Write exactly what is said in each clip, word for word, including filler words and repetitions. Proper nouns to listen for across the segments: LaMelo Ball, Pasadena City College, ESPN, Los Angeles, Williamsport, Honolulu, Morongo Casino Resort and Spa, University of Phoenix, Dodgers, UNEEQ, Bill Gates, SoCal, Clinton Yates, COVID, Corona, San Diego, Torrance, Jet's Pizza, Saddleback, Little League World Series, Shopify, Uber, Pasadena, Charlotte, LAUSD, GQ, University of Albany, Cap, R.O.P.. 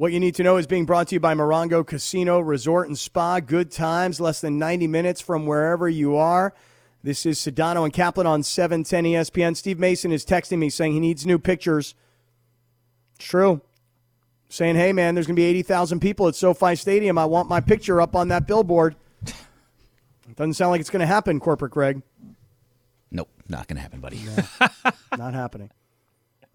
What You Need to Know is being brought to you by Morongo Casino Resort and Spa. Good times, less than ninety minutes from wherever you are. This is Sedano and Kaplan on seven ten E S P N. Steve Mason is texting me saying he needs new pictures. It's true. Saying, hey, man, there's going to be eighty thousand people at SoFi Stadium. I want my picture up on that billboard. It doesn't sound like it's going to happen, Corporate Greg. Nope, not going to happen, buddy. No, not happening.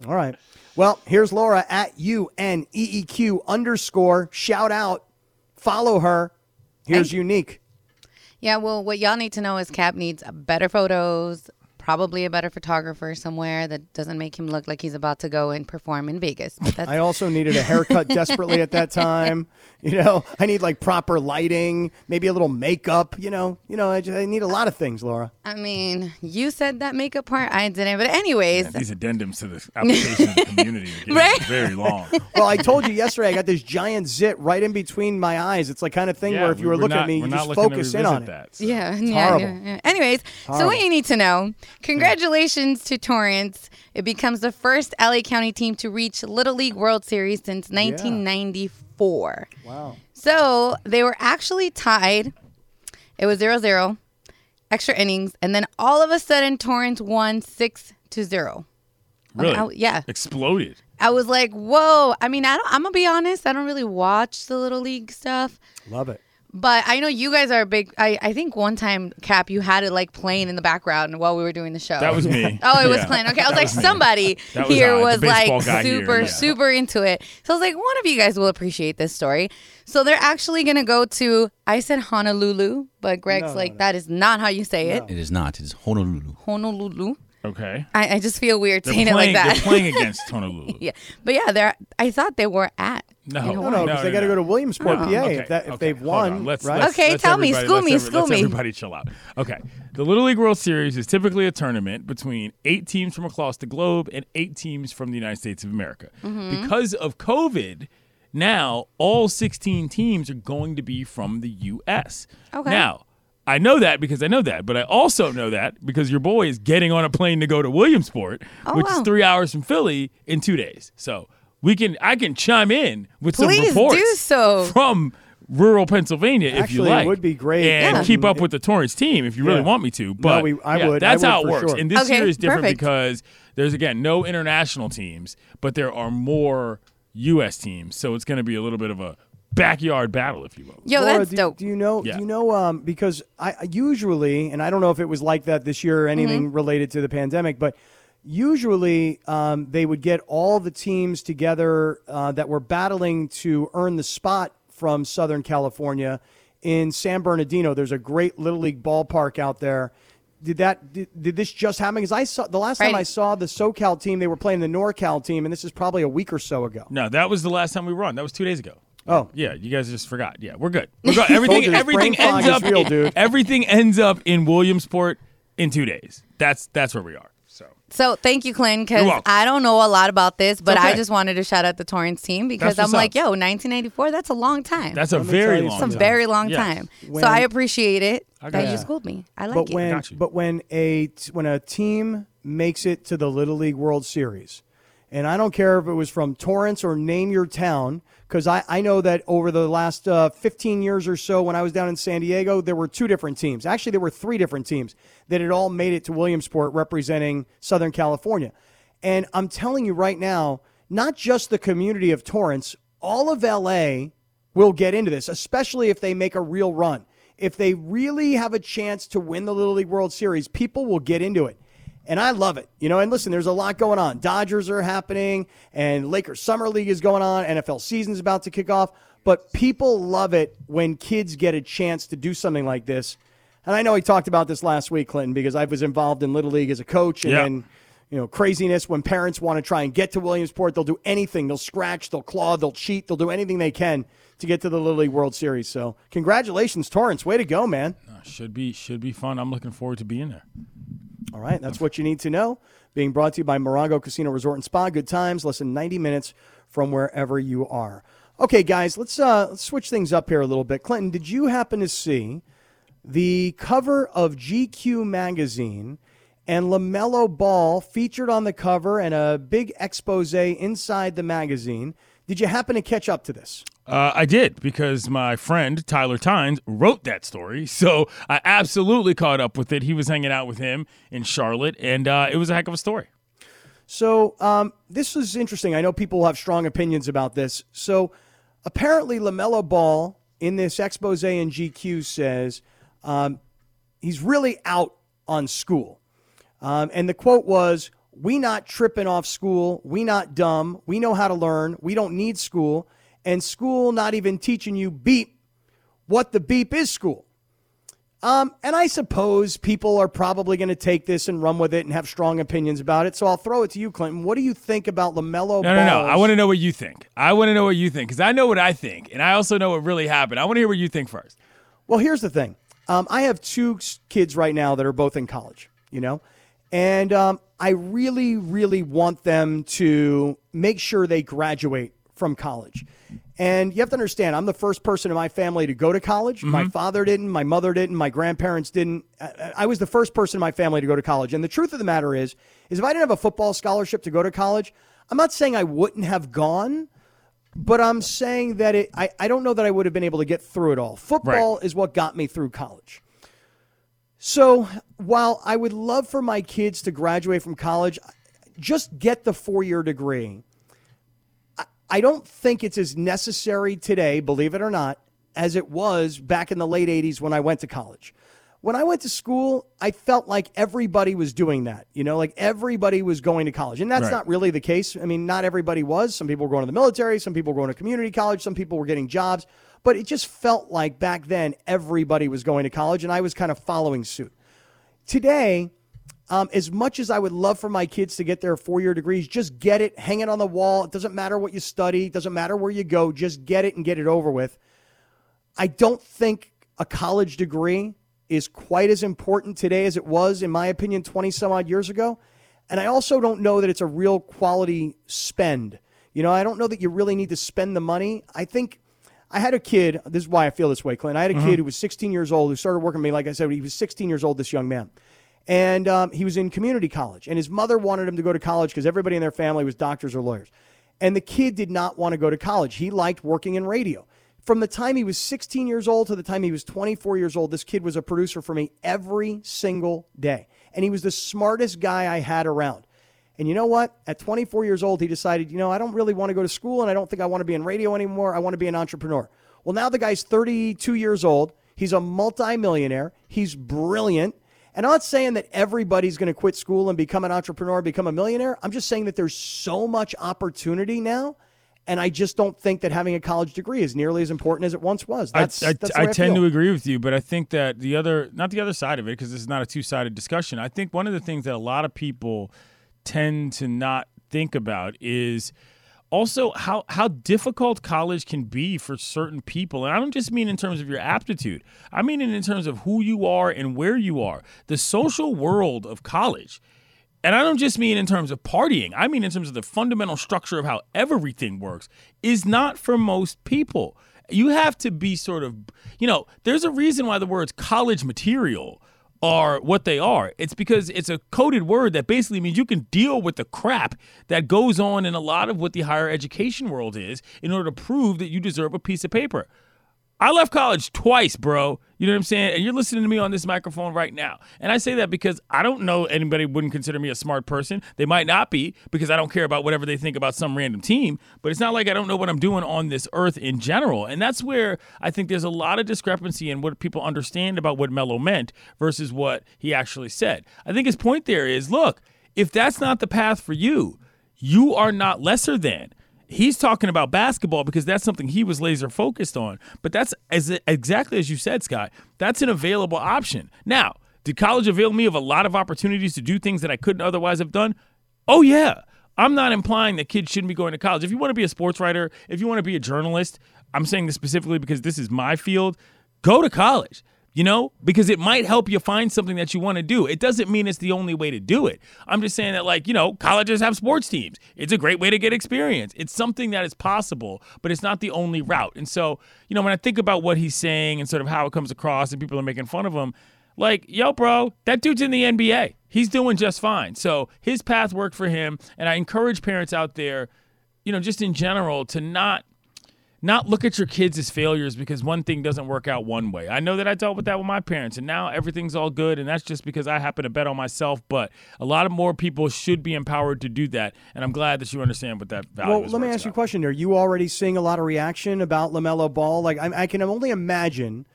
All right. Well, here's Laura at U N E E Q underscore. Shout out. Follow her. Here's hey. Unique. Yeah, well, what y'all need to know is Cap needs better photos, probably a better photographer somewhere that doesn't make him look like he's about to go and perform in Vegas. But that's... I also needed a haircut desperately at that time. You know, I need like proper lighting, maybe a little makeup, you know. You know, I, just, I need a lot of things, Laura. I mean, you said that makeup part, I didn't. But anyways. Yeah, these addendums to the application of the community are right? very long. Well, I told you yesterday I got this giant zit right in between my eyes. It's like kind of thing yeah, where if we, you were looking not, at me, you just focus in on it. That, so. Yeah, yeah, yeah, yeah. Anyways, horrible. So what you need to know. Congratulations to Torrance. It becomes the first L A County team to reach Little League World Series since nineteen ninety-four. Yeah. Wow. So they were actually tied. It was zero zero, extra innings, and then all of a sudden Torrance won six to zero. Really? Okay, I, yeah. Exploded. I was like, whoa. I mean, I don't, I'm going to be honest. I don't really watch the Little League stuff. Love it. But I know you guys are a big, I, I think one time, Cap, you had it like playing in the background while we were doing the show. That was me. Oh, it yeah. was playing. Okay, I was that like, was somebody was here odd. was like super, here, yeah. super into it. So I was like, one of you guys will appreciate this story. So they're actually going to go to, I said Honolulu, but Greg's no, like, no. that is not how you say no. it. It is not. It is Honolulu. Honolulu. Okay. I, I just feel weird they're saying playing, it like that. They're playing against Honolulu. yeah. But yeah, they're. I thought they were at. No, no, no, because no, they no, got to no. go to Williamsport, no. P A. Okay. If, that, if okay. they've won, let's, right? let's, okay, let's tell me, school me, every, school let's me. Everybody, chill out. Okay, the Little League World Series is typically a tournament between eight teams from across the globe and eight teams from the United States of America. Mm-hmm. Because of COVID, now all sixteen teams are going to be from the U S. Okay. Now, I know that because I know that, but I also know that because your boy is getting on a plane to go to Williamsport, oh, which wow. is three hours from Philly in two days. So. We can. I can chime in with Please some reports do so. from rural Pennsylvania Actually, if you like. It would be great, and yeah. keep up with the Torrance team if you really yeah. want me to. But no, we, I yeah, would. That's I would how it works. Sure. And this okay, year is different perfect. because there's again no international teams, but there are more U S teams, so it's going to be a little bit of a backyard battle, if you will. Yo, Laura, that's do, dope. Do you know? Yeah. Do you know? Um, because I usually, and I don't know if it was like that this year or anything mm-hmm. related to the pandemic, but. Usually, um, they would get all the teams together uh, that were battling to earn the spot from Southern California in San Bernardino. There's a great Little League ballpark out there. Did that? Did, did this just happen? Because I saw the last right. time I saw the SoCal team, they were playing the NorCal team, and this is probably a week or so ago. No, that was the last time we were on. That was two days ago. Oh yeah, you guys just forgot. Yeah, we're good. We're good. Everything, everything ends up. Real, dude. Everything ends up in Williamsport in two days. That's that's where we are. So thank you, Clint, because I don't know a lot about this, but okay. I just wanted to shout out the Torrance team because I'm up. like, yo, nineteen ninety-four, that's a long time. That's a very long time. It's a very long time. Yes. When, so I appreciate it I that you yeah. schooled me. I like but it. When, I but when a, when a team makes it to the Little League World Series, and I don't care if it was from Torrance or name your town, because I, I know that over the last uh, fifteen years or so when I was down in San Diego, there were two different teams. Actually, there were three different teams that had all made it to Williamsport representing Southern California. And I'm telling you right now, not just the community of Torrance, all of L A will get into this, especially if they make a real run. If they really have a chance to win the Little League World Series, people will get into it. And I love it. You know, and listen, there's a lot going on. Dodgers are happening, and Lakers Summer League is going on. N F L season's about to kick off. But people love it when kids get a chance to do something like this. And I know I talked about this last week, Clinton, because I was involved in Little League as a coach. And yeah. then, you know, craziness when parents want to try and get to Williamsport. They'll do anything. They'll scratch. They'll claw. They'll cheat. They'll do anything they can to get to the Little League World Series. So congratulations, Torrance. Way to go, man. Uh, should be, should be fun. I'm looking forward to being there. All right, that's what you need to know. Being brought to you by Morongo Casino Resort and Spa. Good times, less than ninety minutes from wherever you are. Okay, guys, let's uh, let's switch things up here a little bit. Clinton, did you happen to see the cover of G Q magazine and LaMelo Ball featured on the cover and a big expose inside the magazine Did you happen to catch up to this? Uh, I did, because my friend Tyler Tynes wrote that story, so I absolutely caught up with it. He was hanging out with him in Charlotte, and uh, it was a heck of a story. So um, this is interesting. I know people have strong opinions about this. So apparently LaMelo Ball in this expose in G Q says um, he's really out on school. Um, and the quote was, "We not tripping off school. We not dumb. We know how to learn. We don't need school. And school not even teaching you beep. What the beep is school." Um, and I suppose people are probably going to take this and run with it and have strong opinions about it. So I'll throw it to you, Clinton. What do you think about LaMelo Ball? No, no, no. I want to know what you think. I want to know what you think, because I know what I think. And I also know what really happened. I want to hear what you think first. Well, here's the thing. Um, I have two kids right now that are both in college, you know. And um, I really, really want them to make sure they graduate from college. And you have to understand, I'm the first person in my family to go to college. Mm-hmm. My father didn't, my mother didn't, my grandparents didn't. I, I was the first person in my family to go to college. And the truth of the matter is, is if I didn't have a football scholarship to go to college, I'm not saying I wouldn't have gone, but I'm saying that it, I, I don't know that I would have been able to get through it all. Football right. is what got me through college. So while I would love for my kids to graduate from college, just get the four-year degree. I, I don't think it's as necessary today, believe it or not, as it was back in the late eighties when I went to college. When I went to school, I felt like everybody was doing that. You know, like everybody was going to college. And that's right. not really the case. I mean, not everybody was. Some people were going to the military. Some people were going to community college. Some people were getting jobs. But it just felt like back then everybody was going to college, and I was kind of following suit. Today, um, as much as I would love for my kids to get their four-year degrees, just get it, hang it on the wall. It doesn't matter what you study. It doesn't matter where you go. Just get it and get it over with. I don't think a college degree is quite as important today as it was, in my opinion, twenty-some-odd years ago. And I also don't know that it's a real quality spend. You know, I don't know that you really need to spend the money. I think... I had a kid, this is why I feel this way, Clint. I had a mm-hmm. kid who was sixteen years old who started working with me. Like I said, he was sixteen years old, this young man. And um, he was in community college. And his mother wanted him to go to college because everybody in their family was doctors or lawyers. And the kid did not want to go to college. He liked working in radio. From the time he was sixteen years old to the time he was twenty-four years old, this kid was a producer for me every single day. And he was the smartest guy I had around. And you know what? At twenty-four years old, he decided, you know, I don't really want to go to school, and I don't think I want to be in radio anymore. I want to be an entrepreneur. Well, now the guy's thirty-two years old. He's a multimillionaire. He's brilliant. And I'm not saying that everybody's going to quit school and become an entrepreneur, become a millionaire. I'm just saying that there's so much opportunity now, and I just don't think that having a college degree is nearly as important as it once was. That's, I, I, that's I tend I to agree with you, but I think that the other, not the other side of it, because this is not a two-sided discussion. I think one of the things that a lot of people tend to not think about is also how how difficult college can be for certain people. And I don't just mean in terms of your aptitude. I mean in terms of who you are and where you are. The social world of college. And I don't just mean in terms of partying. I mean in terms of the fundamental structure of how everything works is not for most people. You have to be sort of, you know, there's a reason why the words college material are what they are. It's because it's a coded word that basically means you can deal with the crap that goes on in a lot of what the higher education world is in order to prove that you deserve a piece of paper. I left college twice, bro. You know what I'm saying? And you're listening to me on this microphone right now. And I say that because I don't know anybody wouldn't consider me a smart person. They might not be, because I don't care about whatever they think about some random team. But it's not like I don't know what I'm doing on this earth in general. And that's where I think there's a lot of discrepancy in what people understand about what Melo meant versus what he actually said. I think his point there is, look, if that's not the path for you, you are not lesser than. He's talking about basketball because that's something he was laser focused on. But that's as exactly as you said, Scott. That's an available option. Now, did college avail me of a lot of opportunities to do things that I couldn't otherwise have done? Oh, yeah. I'm not implying that kids shouldn't be going to college. If you want to be a sports writer, if you want to be a journalist, I'm saying this specifically because this is my field, go to college. You know, because it might help you find something that you want to do. It doesn't mean it's the only way to do it. I'm just saying that, like, you know, colleges have sports teams. It's a great way to get experience. It's something that is possible, but it's not the only route. And so, you know, when I think about what he's saying and sort of how it comes across and people are making fun of him, like, yo, bro, that dude's in the N B A. He's doing just fine. So his path worked for him. And I encourage parents out there, you know, just in general, to not not look at your kids as failures because one thing doesn't work out one way. I know that I dealt with that with my parents, and now everything's all good, and that's just because I happen to bet on myself. But a lot of more people should be empowered to do that, and I'm glad that you understand what that value is. Well, let me ask you a question. Are you already seeing a lot of reaction about LaMelo Ball? Like, I, I can only imagine,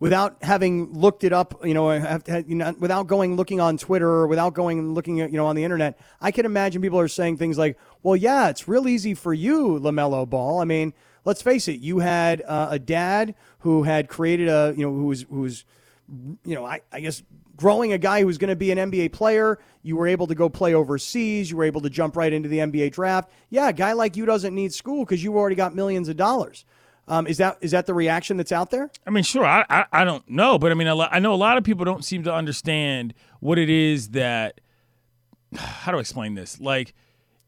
without having looked it up, you know, have, you know, without going looking on Twitter or without going looking at, you know, on the internet, I can imagine people are saying things like, well, yeah, it's real easy for you, LaMelo Ball. I mean, let's face it, you had uh, a dad who had created a, you know, who was, who was you know, I, I guess growing a guy who was going to be an N B A player. You were able to go play overseas. You were able to jump right into the N B A draft. Yeah, a guy like you doesn't need school because you already got millions of dollars. Um, is that is that the reaction that's out there? I mean, sure. I, I, I don't know. But, I mean, a lot, I know a lot of people don't seem to understand what it is that – how do I explain this? Like,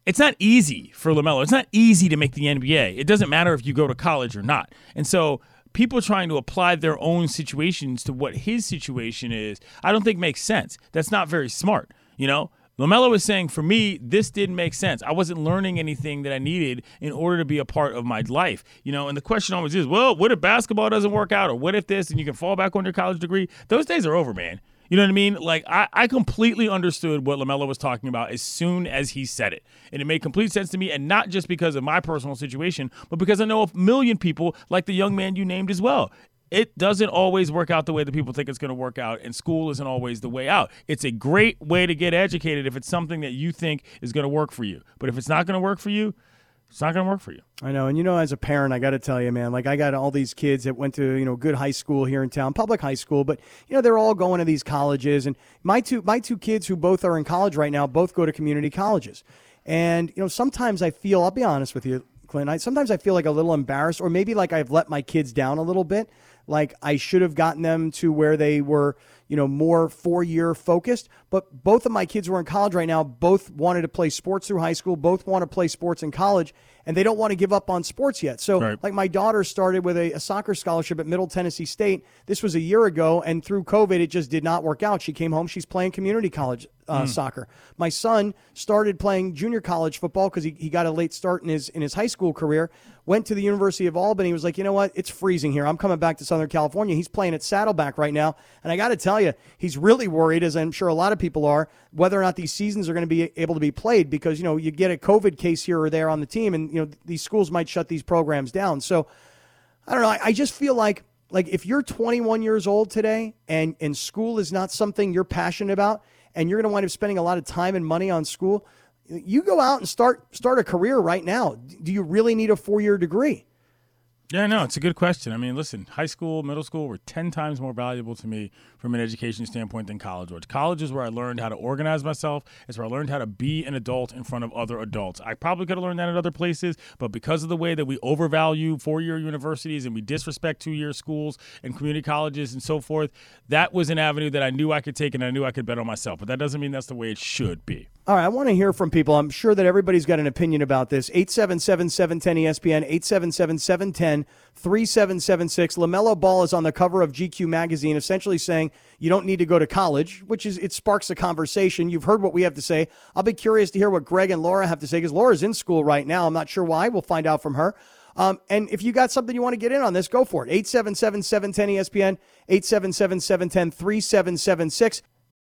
it's not easy for LaMelo. It's not easy to make the N B A. It doesn't matter if you go to college or not. And so – people trying to apply their own situations to what his situation is, I don't think makes sense. That's not very smart, you know? LaMelo is saying, for me, this didn't make sense. I wasn't learning anything that I needed in order to be a part of my life. You know, and the question always is, well, what if basketball doesn't work out? Or what if this? And you can fall back on your college degree. Those days are over, man. You know what I mean? Like, I, I completely understood what LaMelo was talking about as soon as he said it. And it made complete sense to me, and not just because of my personal situation, but because I know a million people like the young man you named as well. It doesn't always work out the way that people think it's going to work out, and school isn't always the way out. It's a great way to get educated if it's something that you think is going to work for you. But if it's not going to work for you, it's not going to work for you. I know. And, you know, as a parent, I got to tell you, man, like I got all these kids that went to, you know, good high school here in town, public high school. But, you know, they're all going to these colleges. And my two my two kids who both are in college right now both go to community colleges. And, you know, sometimes I feel, I'll be honest with you, Clint, I, sometimes I feel like a little embarrassed, or maybe like I've let my kids down a little bit. Like I should have gotten them to where they were, you know, more four-year focused. But both of my kids were in college right now. Both wanted to play sports through high school. Both want to play sports in college. And they don't want to give up on sports yet. So, right. Like, my daughter started with a, a soccer scholarship at Middle Tennessee State. This was a year ago. And through COVID, it just did not work out. She came home. She's playing community college uh, mm. soccer. My son started playing junior college football because he, he got a late start in his in his high school career. Went to the University of Albany. He was like, you know what? It's freezing here. I'm coming back to Southern California. He's playing at Saddleback right now. And I got to tell you, he's really worried, as I'm sure a lot of people are, whether or not these seasons are going to be able to be played because, you know, you get a COVID case here or there on the team, and, you know, these schools might shut these programs down. So I don't know. I, I just feel like like if you're twenty-one years old today and, and school is not something you're passionate about and you're going to wind up spending a lot of time and money on school, you go out and start start a career right now. Do you really need a four-year degree? Yeah, no, it's a good question. I mean, listen, high school, middle school were ten times more valuable to me from an education standpoint than college was. College is where I learned how to organize myself. It's where I learned how to be an adult in front of other adults. I probably could have learned that at other places, but because of the way that we overvalue four-year universities and we disrespect two-year schools and community colleges and so forth, that was an avenue that I knew I could take and I knew I could bet on myself. But that doesn't mean that's the way it should be. All right, I want to hear from people. I'm sure that everybody's got an opinion about this. eight seven seven, seven one zero, E S P N, eight seven seven, seven one zero, three seven seven six. LaMelo Ball is on the cover of G Q magazine, essentially saying you don't need to go to college, which is, it sparks a conversation. You've heard what we have to say. I'll be curious to hear what Greg and Laura have to say, because Laura's in school right now. I'm not sure why. We'll find out from her. Um, and if you got something you want to get in on this, go for it. eight seven seven, seven one zero, E S P N, eight seven seven, seven one zero, three seven seven six.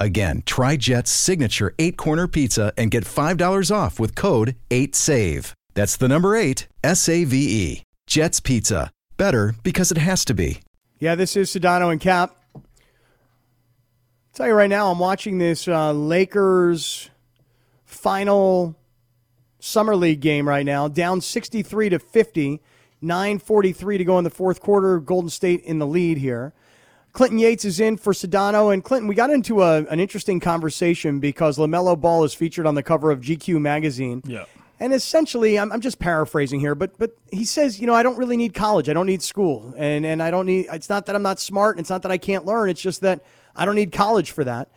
Again, try Jet's signature eight-corner pizza and get five dollars off with code eight save. That's the number eight, S A V E. Jet's Pizza. Better because it has to be. Yeah, this is Sedano and Cap. I'll tell you right now, I'm watching this uh, Lakers final summer league game right now. Down sixty-three to fifty, nine forty-three to go in the fourth quarter. Golden State in the lead here. Clinton Yates is in for Sedano. And Clinton, we got into a, an interesting conversation because LaMelo Ball is featured on the cover of G Q magazine. Yeah. And essentially, I'm, I'm just paraphrasing here, but but he says, you know, I don't really need college. I don't need school. And and I don't need, it's not that I'm not smart. And it's not that I can't learn. It's just that I don't need college for that.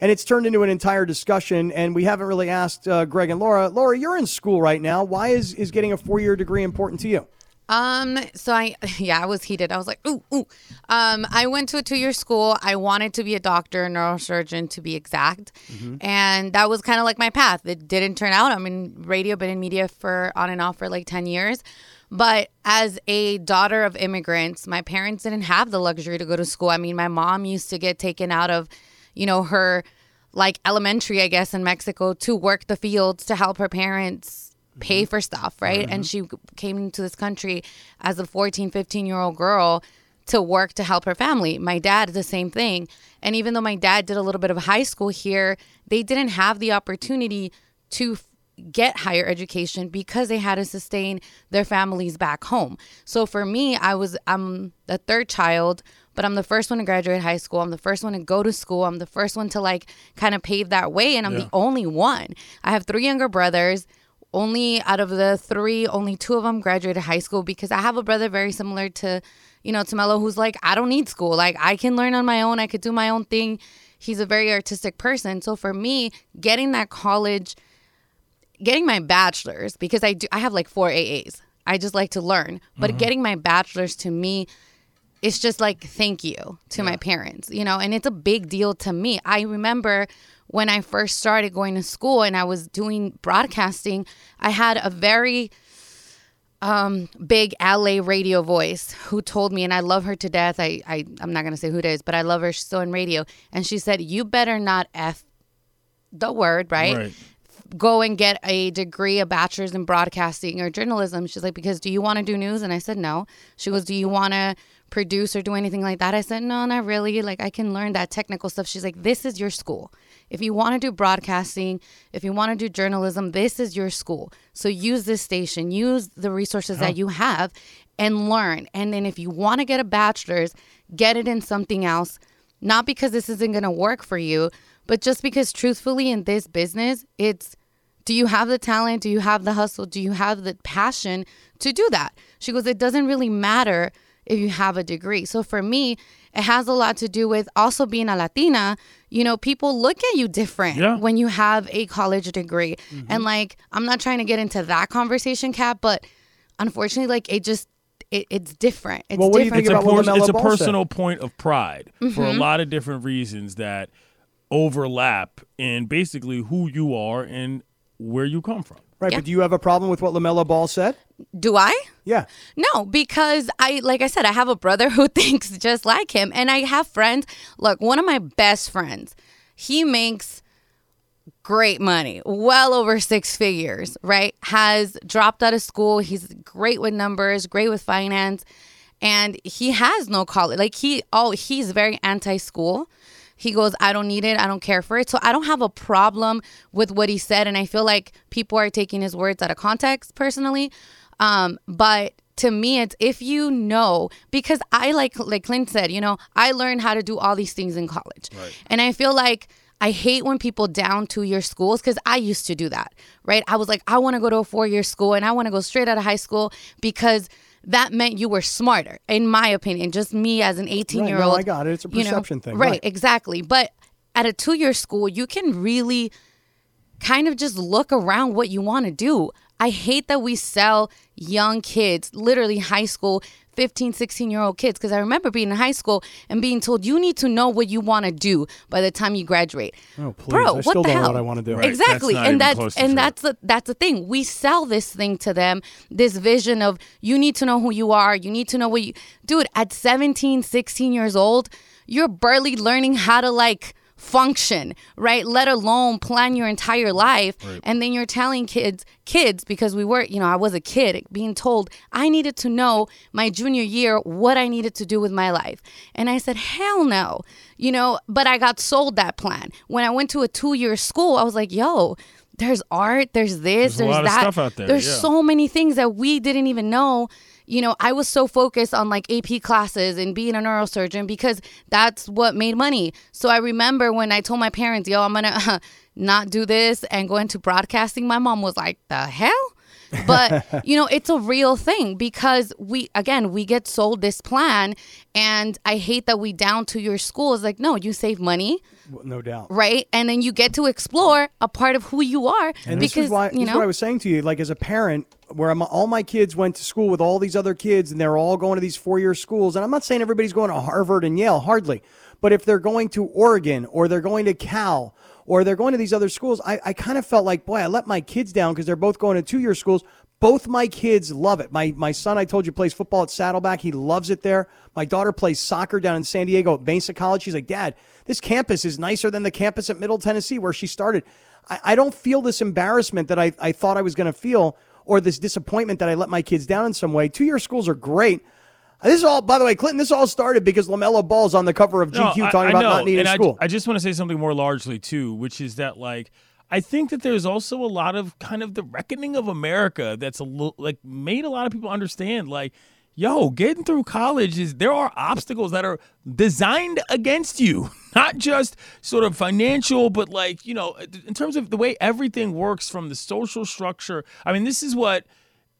And it's turned into an entire discussion. And we haven't really asked uh, Greg and Laura. Laura, you're in school right now. Why is, is getting a four-year degree important to you? Um, so I, yeah, I was heated. I was like, ooh, ooh. Um, I went to a two-year school. I wanted to be a doctor, neurosurgeon to be exact. Mm-hmm. And that was kind of like my path. It didn't turn out. I'm in radio, been in media for on and off for like ten years. But as a daughter of immigrants, my parents didn't have the luxury to go to school. I mean, my mom used to get taken out of, you know, her like elementary, I guess, in Mexico to work the fields to help her parents pay for stuff, right? Mm-hmm. And she came into this country as a fourteen, fifteen-year-old girl to work to help her family. My dad, the same thing. And even though my dad did a little bit of high school here, they didn't have the opportunity to f- get higher education because they had to sustain their families back home. So for me, I was, I'm the third child, but I'm the first one to graduate high school. I'm the first one to go to school. I'm the first one to like kind of pave that way. And I'm yeah. the only one. I have three younger brothers. Only out of the three, only two of them graduated high school because I have a brother very similar to, you know, to Melo, who's like, I don't need school. Like, I can learn on my own. I could do my own thing. He's a very artistic person. So for me, getting that college, getting my bachelor's, because I do, I have like four A As. I just like to learn. But mm-hmm. getting my bachelor's to me, it's just like, thank you to yeah. my parents, you know, and it's a big deal to me. I remember when I first started going to school and I was doing broadcasting, I had a very um, big L A radio voice who told me, and I love her to death. I, I, I'm not going to say who it is, but I love her. She's still in radio. And she said, you better not F the word, right? right? Go and get a degree, a bachelor's in broadcasting or journalism. She's like, because do you want to do news? And I said, no. She goes, do you want to produce or do anything like that? I said, no, not really. Like, I can learn that technical stuff. She's like, this is your school. If you want to do broadcasting, if you want to do journalism, this is your school. So use this station, use the resources oh. that you have and learn. And then if you want to get a bachelor's, get it in something else. Not because this isn't going to work for you, but just because truthfully in this business, it's, do you have the talent? Do you have the hustle? Do you have the passion to do that? She goes, it doesn't really matter if you have a degree. So for me, it has a lot to do with also being a Latina. You know, people look at you different yeah. when you have a college degree. Mm-hmm. And like, I'm not trying to get into that conversation, Cap, but unfortunately, like it just, it, it's different. It's well, what different. Do you think it's about a, what LaMelo Ball said? It's a personal point of pride mm-hmm. for a lot of different reasons that overlap in basically who you are and where you come from. Right, yeah. But do you have a problem with what LaMelo Ball said? Do I? Yeah. No, because I, like I said, I have a brother who thinks just like him. And I have friends. Look, one of my best friends, he makes great money, well over six figures, right? Has dropped out of school. He's great with numbers, great with finance. And he has no college. Like he, oh, he's very anti-school. He goes, I don't need it. I don't care for it. So I don't have a problem with what he said. And I feel like people are taking his words out of context personally. Um, but to me, it's if you know, because I like like Clint said, you know, I learned how to do all these things in college. Right. And I feel like I hate when people down to your schools because I used to do that. Right. I was like, I want to go to a four year school and I want to go straight out of high school because that meant you were smarter, in my opinion, just me as an eighteen-year-old. Right, no, I got it. It's a perception you know, thing. Right, right, exactly. But at a two-year school, you can really kind of just look around what you want to do. I hate that we sell young kids, literally high school, fifteen, sixteen-year-old kids, because I remember being in high school and being told you need to know what you want to do by the time you graduate. Oh, please. Bro, I what still the don't hell? know what I want to do. Right. Exactly. That's and that's and that's the, that's the thing. We sell this thing to them, this vision of you need to know who you are. You need to know what you... Dude, at seventeen, sixteen years old, you're barely learning how to like function, right? Let alone plan your entire life. Right. And then you're telling kids, kids, because we were, you know, I was a kid being told I needed to know my junior year what I needed to do with my life. And I said, hell no, you know, but I got sold that plan. When I went to a two year school, I was like, yo, there's art, there's this, there's, there's that. There's a lot of stuff out there. There's yeah. so many things that we didn't even know. you know, I was so focused on like A P classes and being a neurosurgeon because that's what made money. So I remember when I told my parents, yo, I'm going to uh, not do this and go into broadcasting, my mom was like, the hell? But, you know, it's a real thing because we, again, we get sold this plan, and I hate that we down to your school. It's like, no, you save money. Well, no doubt. Right? And then you get to explore a part of who you are. And because, this is why, you know, this is what I was saying to you, like as a parent, where I'm, all my kids went to school with all these other kids and they're all going to these four-year schools. And I'm not saying everybody's going to Harvard and Yale, hardly. But if they're going to Oregon or they're going to Cal or they're going to these other schools, I, I kind of felt like, boy, I let my kids down because they're both going to two-year schools. Both my kids love it. My my son, I told you, plays football at Saddleback. He loves it there. My daughter plays soccer down in San Diego at Mesa College. She's like, Dad, this campus is nicer than the campus at Middle Tennessee where she started. I, I don't feel this embarrassment that I, I thought I was going to feel or this disappointment that I let my kids down in some way. Two-year schools are great. This is all, by the way, Clinton, this all started because LaMelo Ball's on the cover of G Q no, I, talking I about know, not needing and I, school. I just want to say something more largely, too, which is that, like, I think that there's also a lot of kind of the reckoning of America that's a little, like made a lot of people understand, like, yo, getting through college is, there are obstacles that are designed against you, not just sort of financial, but like, you know, in terms of the way everything works from the social structure. I mean, this is what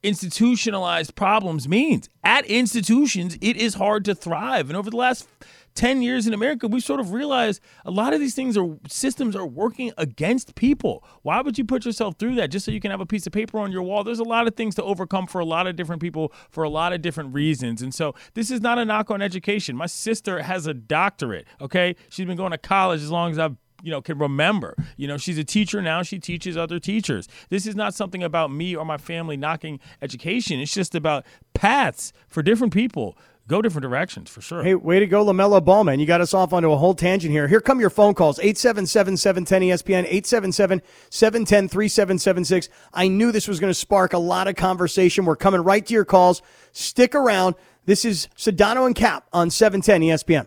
institutionalized problems means. At institutions, it is hard to thrive. And over the last ten years in America, we sort of realized a lot of these things are systems are working against people. Why would you put yourself through that just so you can have a piece of paper on your wall? There's a lot of things to overcome for a lot of different people for a lot of different reasons. And so this is not a knock on education. My sister has a doctorate, okay? She's been going to college as long as I've you know, can remember. You know, she's a teacher now. She teaches other teachers. This is not something about me or my family knocking education. It's just about paths for different people. Go different directions, for sure. Hey, way to go, LaMelo Ball, man. You got us off onto a whole tangent here. Here come your phone calls, eight seven seven, seven one zero, E S P N, eight seven seven, seven one zero, three seven seven six. I knew this was going to spark a lot of conversation. We're coming right to your calls. Stick around. This is Sedano and Cap on seven ten E S P N.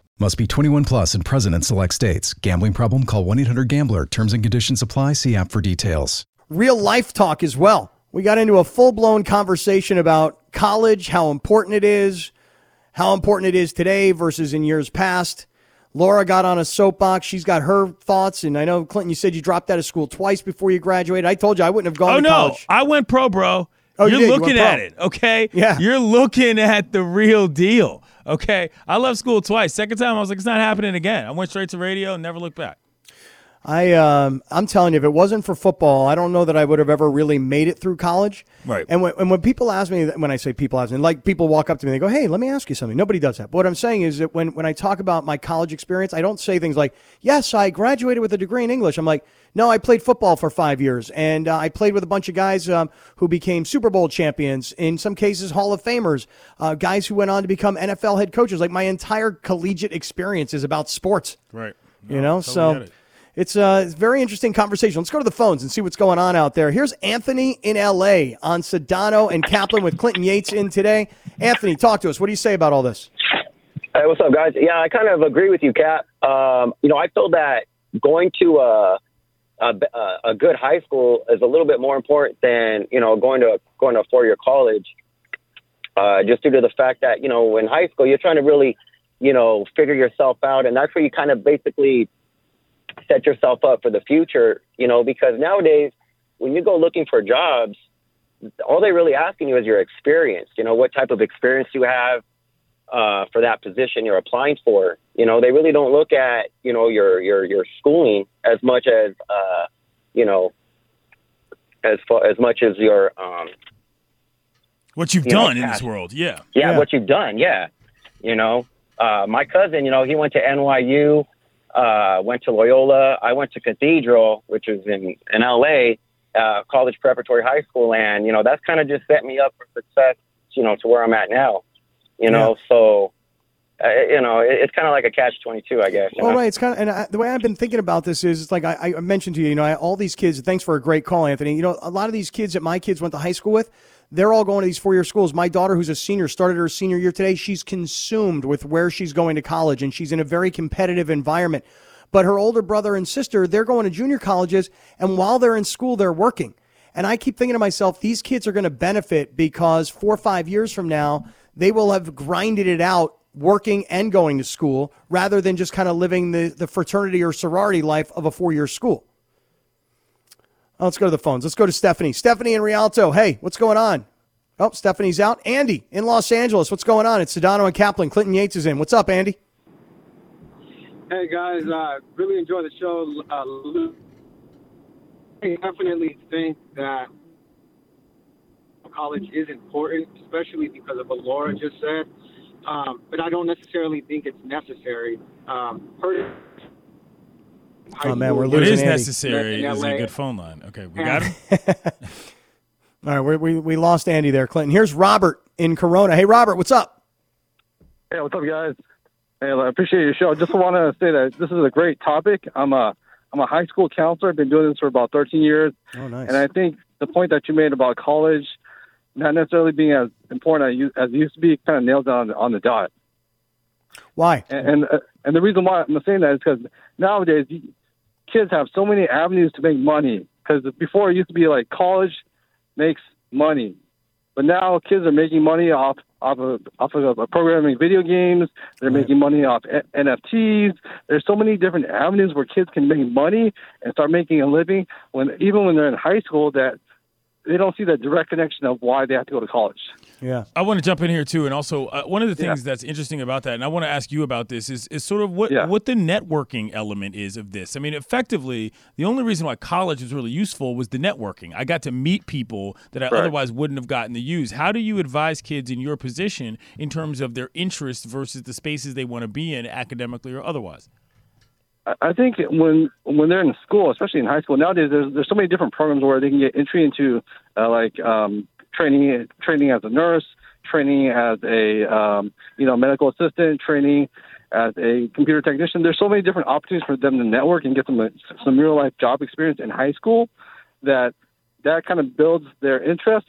Must be twenty-one plus and present in select states. Gambling problem? Call one eight hundred gambler. Terms and conditions apply. See app for details. Real life talk as well. We got into a full-blown conversation about college, how important it is, how important it is today versus in years past. Laura got on a soapbox. She's got her thoughts. And I know, Clinton, you said you dropped out of school twice before you graduated. I told you I wouldn't have gone oh, to no. college. Oh, no. I went pro, bro. Oh, You're you looking you at it, okay? Yeah. You're looking at the real deal. Okay, I left school twice. Second time, I was like, it's not happening again. I went straight to radio and never looked back. I, um, I'm telling you, if it wasn't for football, I don't know that I would have ever really made it through college. Right. And when, and when people ask me, when I say people ask me, like people walk up to me, they go, hey, let me ask you something. Nobody does that. But what I'm saying is that when, when I talk about my college experience, I don't say things like, yes, I graduated with a degree in English. I'm like, no, I played football for five years. And uh, I played with a bunch of guys um, who became Super Bowl champions, in some cases Hall of Famers, uh, guys who went on to become N F L head coaches. Like my entire collegiate experience is about sports. Right. No, you know, totally so. It's a very interesting conversation. Let's go to the phones and see what's going on out there. Here's Anthony in L A on Sedano and Kaplan with Clinton Yates in today. Anthony, talk to us. What do you say about all this? Hey, what's up, guys? Yeah, I kind of agree with you, Cap. Um, you know, I feel that going to a, a, a good high school is a little bit more important than, you know, going to going to a four-year college, uh, just due to the fact that, you know, in high school, you're trying to really, you know, figure yourself out. And that's where you kind of basically set yourself up for the future, you know, because nowadays when you go looking for jobs, all they're really asking you is your experience, you know, what type of experience you have uh, for that position you're applying for. You know, they really don't look at, you know, your, your, your schooling as much as, uh, you know, as far, as much as your, um, what you've you done know, in this world. Yeah. yeah. Yeah. What you've done. Yeah. You know, uh, my cousin, you know, he went to N Y U, Uh, went to Loyola. I went to Cathedral, which is in, in L A, uh, college preparatory high school. And, you know, that's kind of just set me up for success, you know, to where I'm at now, you know? Yeah. So uh, you know, it, it's kind of like a catch twenty-two, I guess. All right. It's kind of, and I, the way I've been thinking about this is, it's like I, I mentioned to you, you know, I, all these kids, thanks for a great call, Anthony. You know, a lot of these kids that my kids went to high school with, they're all going to these four-year schools. My daughter, who's a senior, started her senior year today. She's consumed with where she's going to college, and she's in a very competitive environment. But her older brother and sister, they're going to junior colleges, and while they're in school, they're working. And I keep thinking to myself, these kids are going to benefit because four or five years from now, they will have grinded it out working and going to school rather than just kind of living the, the fraternity or sorority life of a four-year school. Let's go to the phones. Let's go to Stephanie. Stephanie in Rialto. Hey, what's going on? Oh, Stephanie's out. Andy in Los Angeles. What's going on? It's Sedano and Kaplan. Clinton Yates is in. What's up, Andy? Hey, guys. I uh, really enjoy the show. Uh, I definitely think that college is important, especially because of what Laura just said. Um, but I don't necessarily think it's necessary. Um, per- Oh, man, we're losing It is Andy. necessary is a good phone line. Okay, we got him. All right, we, we we lost Andy there, Clinton. Here's Robert in Corona. Hey, Robert, what's up? Hey, what's up, guys? Hey, I appreciate your show. I just want to say that this is a great topic. I'm a, I'm a high school counselor. I've been doing this for about thirteen years. Oh, nice. And I think the point that you made about college not necessarily being as important as it used to be kind of nails down on, on the dot. Why? And and, uh, and the reason why I'm saying that is because nowadays, kids have so many avenues to make money, because before it used to be like college makes money, but now kids are making money off off of, off of programming video games. They're right. making money off N F Ts. There's so many different avenues where kids can make money and start making a living when even when they're in high school that they don't see that direct connection of why they have to go to college. Yeah, I want to jump in here too, and also uh, one of the things yeah. that's interesting about that, and I want to ask you about this, is is sort of what yeah. what the networking element is of this. I mean, effectively, the only reason why college was really useful was the networking. I got to meet people that I right. otherwise wouldn't have gotten to use. How do you advise kids in your position in terms of their interests versus the spaces they want to be in academically or otherwise? I think when when they're in school, especially in high school nowadays, there's there's so many different programs where they can get entry into uh, like. Um, Training, training as a nurse, training as a um, you know medical assistant, training as a computer technician. There's so many different opportunities for them to network and get some some real life job experience in high school. That that kind of builds their interest,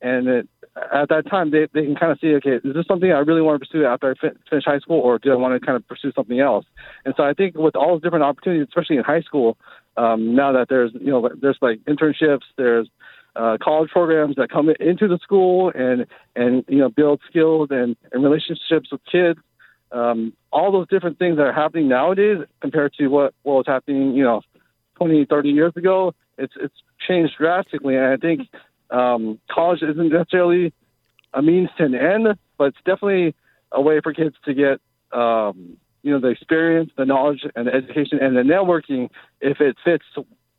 and it, at that time they they can kind of see, okay, is this something I really want to pursue after I finish high school, or do I want to kind of pursue something else? And so I think with all those different opportunities, especially in high school, um, now that there's you know there's like internships, there's Uh, college programs that come into the school and, and you know, build skills and, and relationships with kids. Um, all those different things that are happening nowadays compared to what, what was happening, you know, twenty, thirty years ago, it's it's changed drastically. And I think um, college isn't necessarily a means to an end, but it's definitely a way for kids to get, um, you know, the experience, the knowledge, and the education, and the networking if it fits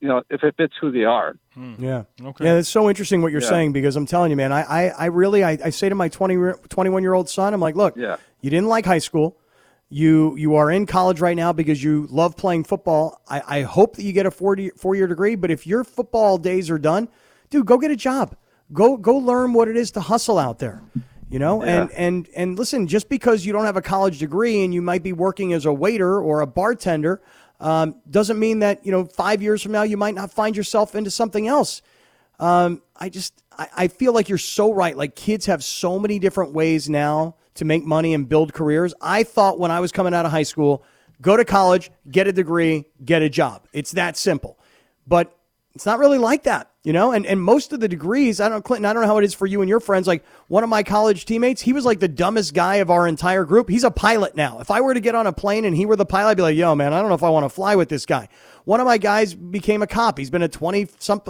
you know, if it fits who they are. Hmm. Yeah. Okay. Yeah, it's so interesting what you're yeah. saying, because I'm telling you, man, I, I, I really, I, I say to my twenty, twenty-one-year-old son, I'm like, look, yeah. you didn't like high school. You you are in college right now because you love playing football. I, I hope that you get a four-year degree, but if your football days are done, dude, go get a job. Go go learn what it is to hustle out there, you know? Yeah. And, and, and listen, just because you don't have a college degree and you might be working as a waiter or a bartender, Um, doesn't mean that, you know, five years from now, you might not find yourself into something else. Um, I just, I, I feel like you're so right. Like, kids have so many different ways now to make money and build careers. I thought when I was coming out of high school, go to college, get a degree, get a job. It's that simple, but it's not really like that, you know? And, and most of the degrees, I don't know, Clinton, I don't know how it is for you and your friends. Like, one of my college teammates, he was like the dumbest guy of our entire group. He's a pilot now. If I were to get on a plane and he were the pilot, I'd be like, yo, man, I don't know if I want to fly with this guy. One of my guys became a cop. He's been a twenty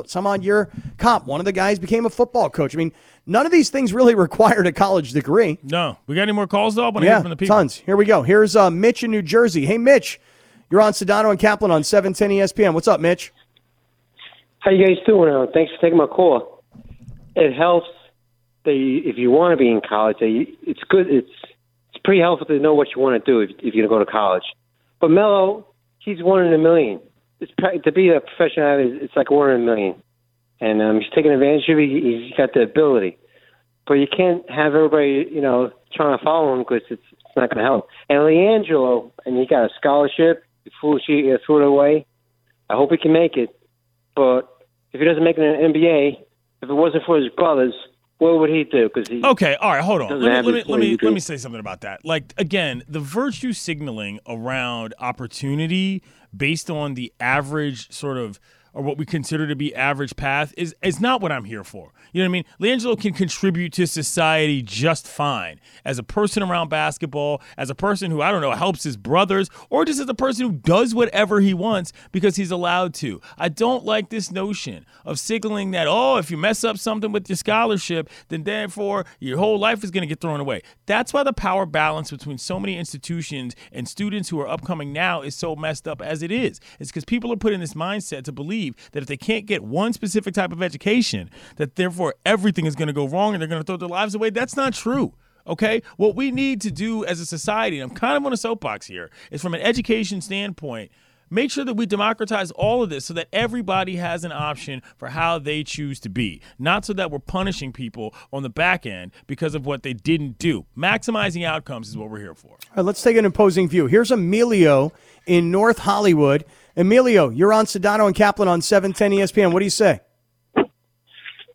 some odd year cop. One of the guys became a football coach. I mean, none of these things really required a college degree. No. We got any more calls, though? I want to yeah, hear from the people. Tons. Here we go. Here's uh, Mitch in New Jersey. Hey, Mitch, you're on Sedano and Kaplan on seven ten E S P N. What's up, Mitch? How you guys doing? Thanks for taking my call. It helps that you, if you want to be in college, you, it's good. It's it's pretty helpful to know what you want to do if, if you're going to go to college. But Melo, he's one in a million. It's to be a professional. It's like one in a million, and um, he's taking advantage of it. He's got the ability, but you can't have everybody, you know, trying to follow him because it's It's not going to help. And LiAngelo, and he got a scholarship. He foolishly threw it away. I hope he can make it. But if he doesn't make it in the N B A, if it wasn't for his brothers, what would he do? Because he okay, all right, hold on. Let me let me let me, let me say something about that. Like again, the virtue signaling around opportunity based on the average sort of, or what we consider to be average path is is not what I'm here for. You know what I mean? LiAngelo can contribute to society just fine as a person around basketball, as a person who, I don't know, helps his brothers, or just as a person who does whatever he wants because he's allowed to. I don't like this notion of signaling that, oh, if you mess up something with your scholarship, then therefore your whole life is going to get thrown away. That's why the power balance between so many institutions and students who are upcoming now is so messed up as it is. It's because people are put in this mindset to believe that if they can't get one specific type of education, that therefore everything is going to go wrong and they're going to throw their lives away. That's not true. Okay, what we need to do as a society, and I'm kind of on a soapbox here, is from an education standpoint, make sure that we democratize all of this so that everybody has an option for how they choose to be, not so that we're punishing people on the back end because of what they didn't do. Maximizing outcomes is what we're here for. All right, let's take an opposing view. Here's Emilio in North Hollywood. Emilio, you're on Sedano and Kaplan on seven ten E S P N. What do you say?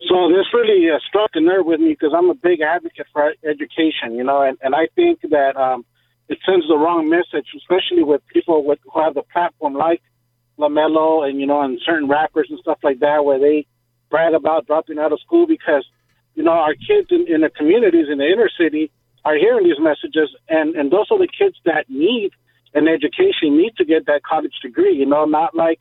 So this really uh, struck a nerve with me because I'm a big advocate for education, you know, and, and I think that um, it sends the wrong message, especially with people with, who have the platform like LaMelo and, you know, and certain rappers and stuff like that where they brag about dropping out of school because, you know, our kids in, in the communities, in the inner city, are hearing these messages, and, and those are the kids that need an education, need to get that college degree, you know, not like,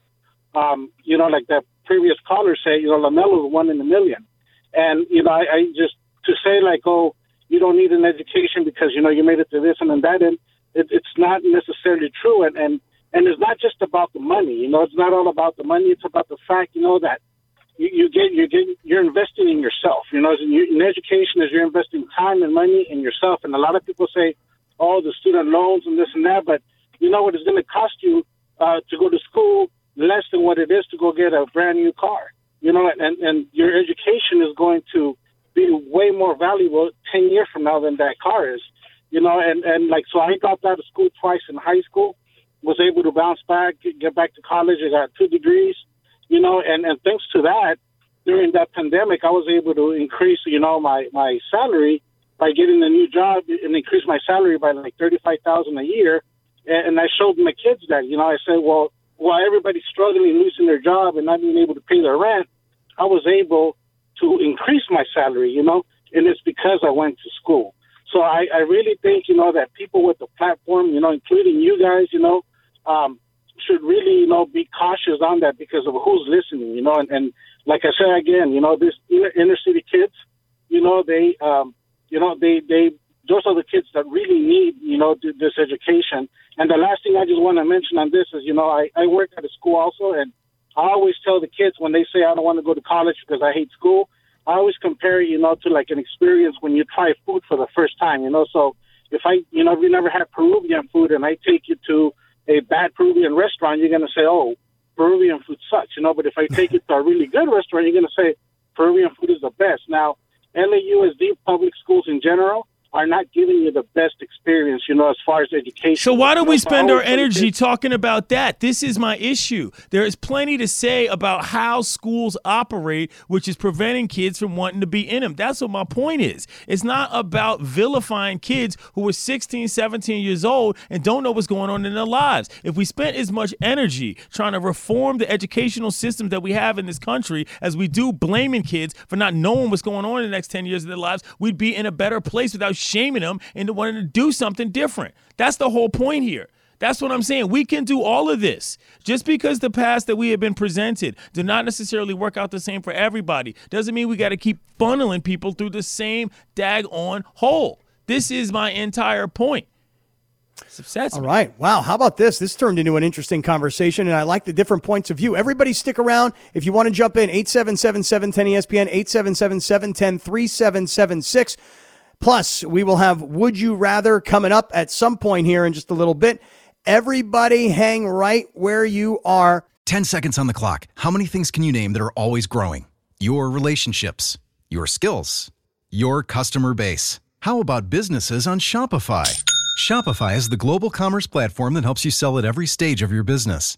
um, you know, like that previous caller said, you know, LaMelo is one in a million. And, you know, I, I just, to say like, oh, you don't need an education because, you know, you made it to this and then that, and it, it's not necessarily true. And, and, and it's not just about the money, you know, it's not all about the money. It's about the fact, you know, that you, you get, you get, you're investing in yourself, you know, in education is you're investing time and money in yourself. And a lot of people say, oh, the student loans and this and that, but you know what it's going to cost you uh, to go to school less than what it is to go get a brand new car. You know, and, and your education is going to be way more valuable ten years from now than that car is. You know, and, and like, so I dropped out of school twice in high school, was able to bounce back, get back to college. I got two degrees, you know, and, and thanks to that, during that pandemic, I was able to increase, you know, my, my salary by getting a new job and increase my salary by like thirty-five thousand dollars a year. And I showed my kids that, you know, I said, well, while everybody's struggling, losing their job and not being able to pay their rent, I was able to increase my salary, you know, and it's because I went to school. So I, I really think, you know, that people with the platform, you know, including you guys, you know, um, should really, you know, be cautious on that because of who's listening, you know. And, and like I said, again, you know, these inner, inner city kids, you know, they, um, you know, they, they, those are the kids that really need, you know, this education. And the last thing I just want to mention on this is, you know, I, I work at a school also, and I always tell the kids when they say, I don't want to go to college because I hate school, I always compare, you know, to like an experience when you try food for the first time, you know. So if I, you know, if you never had Peruvian food and I take you to a bad Peruvian restaurant, you're going to say, oh, Peruvian food sucks, you know. But if I take you to a really good restaurant, you're going to say Peruvian food is the best. Now, L A U S D public schools in general are not giving you the best experience, you know, as far as education. So why do we spend our energy talking about that? This is my issue. There is plenty to say about how schools operate, which is preventing kids from wanting to be in them. That's what my point is. It's not about vilifying kids who are sixteen, seventeen years old and don't know what's going on in their lives. If we spent as much energy trying to reform the educational system that we have in this country as we do blaming kids for not knowing what's going on in the next ten years of their lives, we'd be in a better place without shaming them into wanting to do something different. That's the whole point here. That's what I'm saying. We can do all of this. Just because the paths that we have been presented do not necessarily work out the same for everybody doesn't mean we got to keep funneling people through the same daggone hole. This is my entire point. All right. Wow. How about this? This turned into an interesting conversation, and I like the different points of view. Everybody stick around. If you want to jump in, eight seven seven, seven one zero, E S P N, eight seven seven, seven one zero, three seven seven six. Plus, we will have Would You Rather coming up at some point here in just a little bit. Everybody hang right where you are. Ten seconds on the clock. How many things can you name that are always growing? Your relationships, your skills, your customer base. How about businesses on Shopify? Shopify is the global commerce platform that helps you sell at every stage of your business.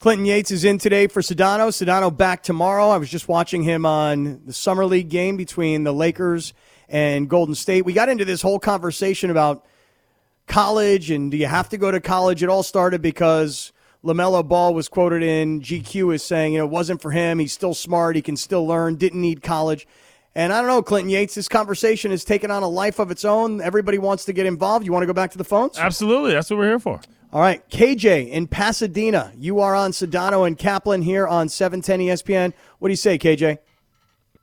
Clinton Yates is in today for Sedano. Sedano back tomorrow. I was just watching him on the Summer League game between the Lakers and Golden State. We got into this whole conversation about college and do you have to go to college? It all started because LaMelo Ball was quoted in G Q as saying, you know, it wasn't for him. He's still smart. He can still learn. Didn't need college. And I don't know, Clinton Yates, this conversation has taken on a life of its own. Everybody wants to get involved. You want to go back to the phones? Absolutely. That's what we're here for. All right, K J in Pasadena, you are on Sedano and Kaplan here on seven ten E S P N. What do you say, K J?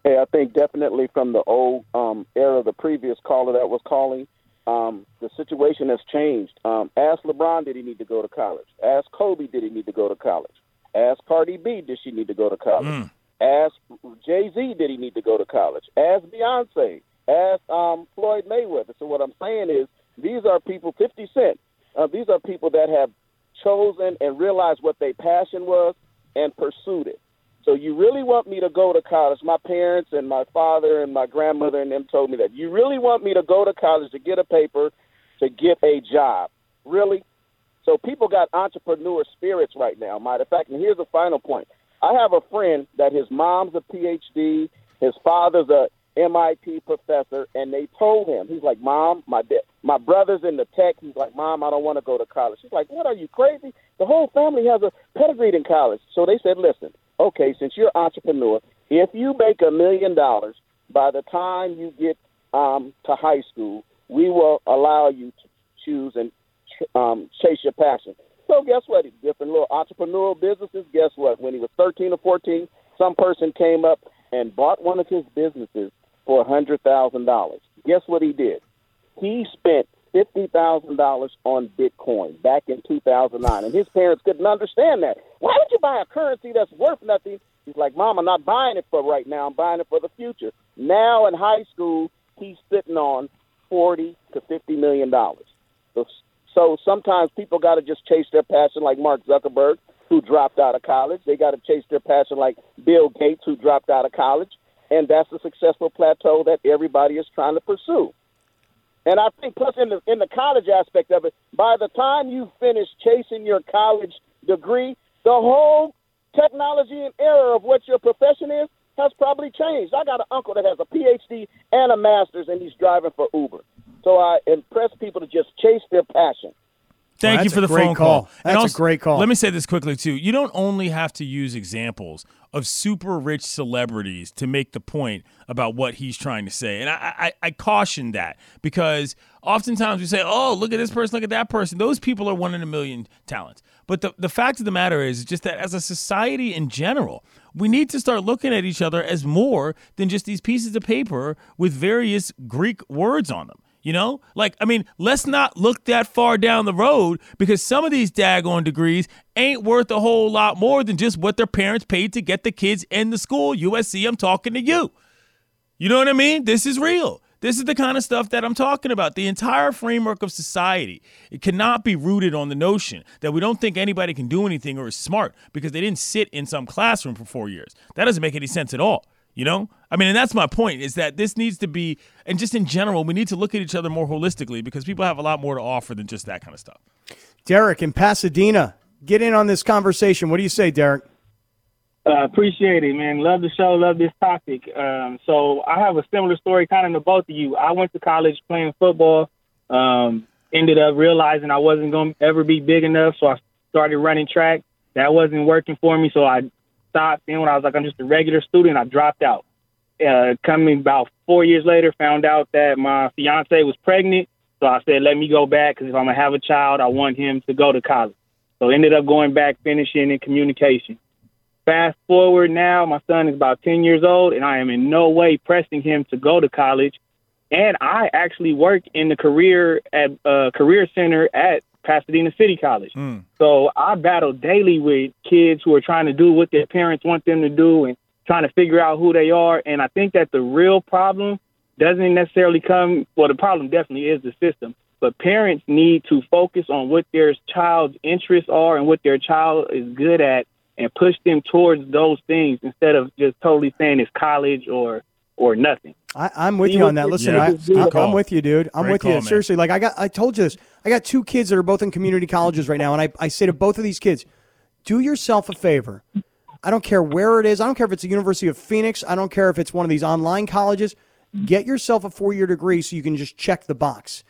Hey, I think definitely from the old um, era, the previous caller that was calling, um, the situation has changed. Um, ask LeBron, did he need to go to college? Ask Kobe, did he need to go to college? Ask Cardi B, did she need to go to college? Mm. Ask Jay-Z, did he need to go to college? Ask Beyonce. Ask um, Floyd Mayweather. So what I'm saying is these are people, fifty cent. Uh, these are people that have chosen and realized what their passion was and pursued it. So you really want me to go to college? My parents and my father and my grandmother and them told me that. You really want me to go to college to get a paper, to get a job? Really? So people got entrepreneur spirits right now. Matter of fact, and here's the final point. I have a friend that his mom's a P H D, his father's a M I T professor, and they told him, he's like, Mom, my de- my brother's in the tech. He's like, Mom, I don't want to go to college. She's like, what, are you crazy? The whole family has a pedigree in college. So they said, listen, okay, since you're an entrepreneur, if you make a million dollars by the time you get um, to high school, we will allow you to choose and um, chase your passion. So guess what? Different little entrepreneurial businesses, guess what? When he was thirteen or fourteen, some person came up and bought one of his businesses for one hundred thousand dollars. Guess what he did? He spent fifty thousand dollars on Bitcoin back in two thousand nine, and his parents couldn't understand that. Why would you buy a currency that's worth nothing? He's like, Mom, I'm not buying it for right now. I'm buying it for the future. Now in high school, he's sitting on forty to fifty million dollars. So, so sometimes people got to just chase their passion like Mark Zuckerberg, who dropped out of college. They got to chase their passion like Bill Gates, who dropped out of college. And that's the successful plateau that everybody is trying to pursue. And I think, plus in the in the college aspect of it, by the time you finish chasing your college degree, the whole technology and era of what your profession is has probably changed. I got an uncle that has a P H D and a master's, and he's driving for Uber. So I impress people to just chase their passion. Thank wow, you for the phone call. call. That's also a great call. Let me say this quickly, too. You don't only have to use examples of super rich celebrities to make the point about what he's trying to say. And I, I, I caution that because oftentimes we say, oh, look at this person, look at that person. Those people are one in a million talents. But the, the fact of the matter is just that as a society in general, we need to start looking at each other as more than just these pieces of paper with various Greek words on them. You know, like, I mean, let's not look that far down the road because some of these daggone degrees ain't worth a whole lot more than just what their parents paid to get the kids in the school. U S C, I'm talking to you. You know what I mean? This is real. This is the kind of stuff that I'm talking about. The entire framework of society, it cannot be rooted on the notion that we don't think anybody can do anything or is smart because they didn't sit in some classroom for four years. That doesn't make any sense at all. You know, I mean, and that's my point is that this needs to be, and just in general, we need to look at each other more holistically because people have a lot more to offer than just that kind of stuff. Derek in Pasadena, get in on this conversation. What do you say, Derek? Uh, appreciate it, man. Love the show. Love this topic. Um, so I have a similar story kind of to both of you. I went to college playing football, um, ended up realizing I wasn't going to ever be big enough. So I started running track. That wasn't working for me. So I stopped. Then when I was like, I'm just a regular student, I dropped out. Uh, coming about four years later, found out that my fiance was pregnant. So I said, let me go back because if I'm going to have a child, I want him to go to college. So ended up going back, finishing in communication. Fast forward now, my son is about ten years old, and I am in no way pressing him to go to college. And I actually work in the career at uh, career center at Pasadena City College. Mm. So I battled daily with kids who are trying to do what their parents want them to do and trying to figure out who they are. And I think that the real problem doesn't necessarily come, well, the problem definitely is the system, but parents need to focus on what their child's interests are and what their child is good at and push them towards those things instead of just totally saying it's college or or nothing. I, I'm with See you on that. Listen, yeah. I, I, I'm with you, dude. I'm Great with call, you. Man. Seriously, like I got, I told you this. I got two kids that are both in community colleges right now, and I, I say to both of these kids, do yourself a favor. I don't care where it is. I don't care if it's the University of Phoenix. I don't care if it's one of these online colleges. Get yourself a four-year degree so you can just check the box.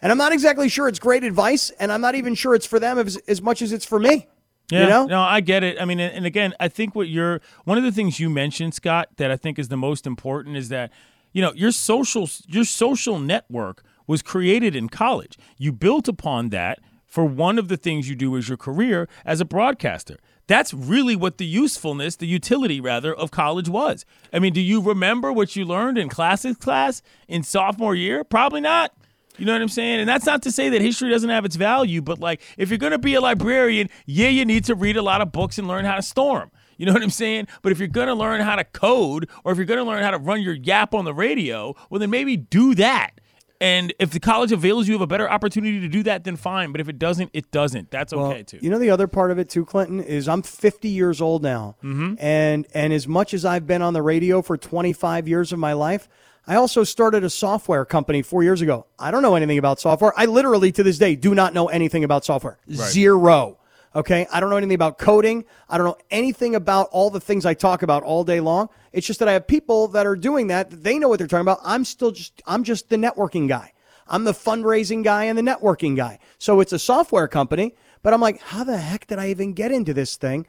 And I'm not exactly sure it's great advice, and I'm not even sure it's for them as, as much as it's for me. Yeah, you know? No, I get it. I mean, and again, I think what you're – one of the things you mentioned, Scott, that I think is the most important is that, you know, your social your social network was created in college. You built upon that for one of the things you do as your career as a broadcaster. That's really what the usefulness, the utility, rather, of college was. I mean, do you remember what you learned in classics class in sophomore year? Probably not. You know what I'm saying? And that's not to say that history doesn't have its value, but, like, if you're going to be a librarian, yeah, you need to read a lot of books and learn how to store them. You know what I'm saying? But if you're going to learn how to code or if you're going to learn how to run your yap on the radio, well, then maybe do that. And if the college avails you of a better opportunity to do that, then fine. But if it doesn't, it doesn't. That's okay, well, too. You know, the other part of it, too, Clinton, is I'm fifty years old now. Mm-hmm. And, and as much as I've been on the radio for twenty-five years of my life, I also started a software company four years ago. I don't know anything about software. I literally, to this day, do not know anything about software. Right. Zero. Okay? I don't know anything about coding. I don't know anything about all the things I talk about all day long. It's just that I have people that are doing that. They know what they're talking about. I'm still just, I'm just the networking guy. I'm the fundraising guy and the networking guy. So it's a software company, but I'm like, how the heck did I even get into this thing?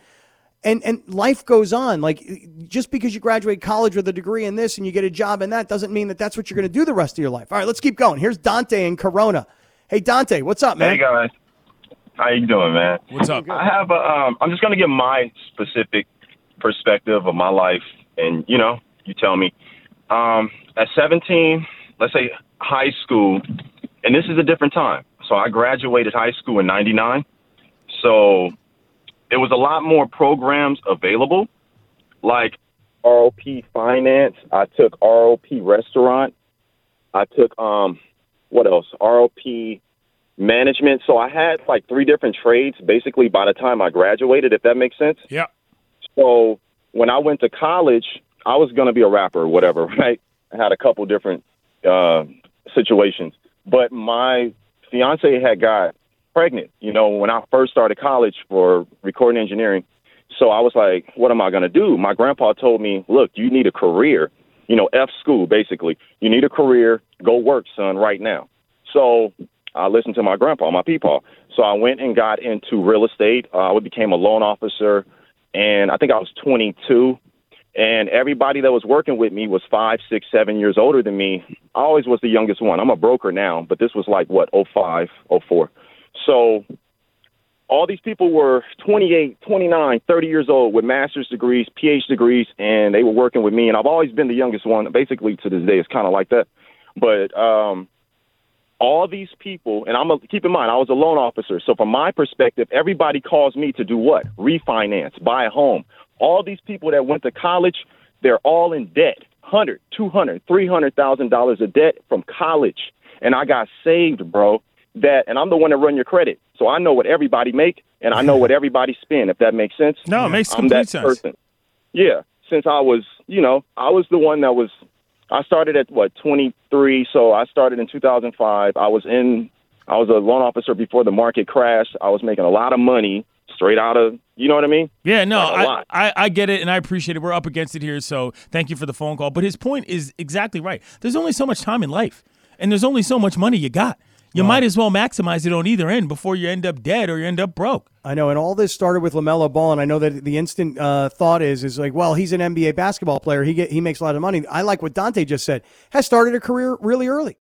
And and life goes on. Like, just because you graduate college with a degree in this and you get a job in that doesn't mean that that's what you're going to do the rest of your life. All right, let's keep going. Here's Dante in Corona. Hey, Dante, what's up, man? Hey, guys. How you doing, man? What's up? I have a, um, I'm just going to give my specific perspective of my life. And, you know, you tell me. Um, at seventeen, let's say high school, and this is a different time. So I graduated high school in ninety-nine. So there was a lot more programs available, like R O P Finance. I took R O P Restaurant. I took, um, what else? R O P Management. So I had like three different trades basically by the time I graduated, if that makes sense. Yeah. So when I went to college, I was going to be a rapper or whatever, right? I had a couple different uh, situations. But my fiance had got pregnant, you know, when I first started college for recording engineering. So I was like, what am I going to do? My grandpa told me, look, you need a career, you know, F school, basically. You need a career. Go work, son, right now. So I listened to my grandpa, my peepaw. So I went and got into real estate. Uh, I became a loan officer. And I think I was twenty-two, and everybody that was working with me was five, six, seven years older than me. I always was the youngest one. I'm a broker now, but this was like, what, oh five, oh four. So all these people were twenty-eight, twenty-nine, thirty years old with master's degrees, P H degrees, and they were working with me. And I've always been the youngest one. Basically, to this day, it's kind of like that. But um, all these people, and I'm a, keep in mind, I was a loan officer. So from my perspective, everybody calls me to do what? Refinance, buy a home. All these people that went to college, they're all in debt, one hundred thousand dollars, two hundred thousand dollars, three hundred thousand dollars of debt from college. And I got saved, bro. That, and I'm the one that run your credit. So I know what everybody make, and I know what everybody spend, if that makes sense. No, it makes I'm complete that sense. Person. Yeah, since I was, you know, I was the one that was – I started at, what, twenty-three, so I started in two thousand five. I was in, I was a loan officer before the market crashed. I was making a lot of money straight out of, you know what I mean? Yeah, no, like I, I, I get it, and I appreciate it. We're up against it here, so thank you for the phone call. But his point is exactly right. There's only so much time in life, and there's only so much money you got. You wow. might as well maximize it on either end before you end up dead or you end up broke. I know, and all this started with LaMelo Ball, and I know that the instant uh, thought is is like, well, he's an N B A basketball player. He get, he makes a lot of money. I like what Dante just said. Has started a career really early.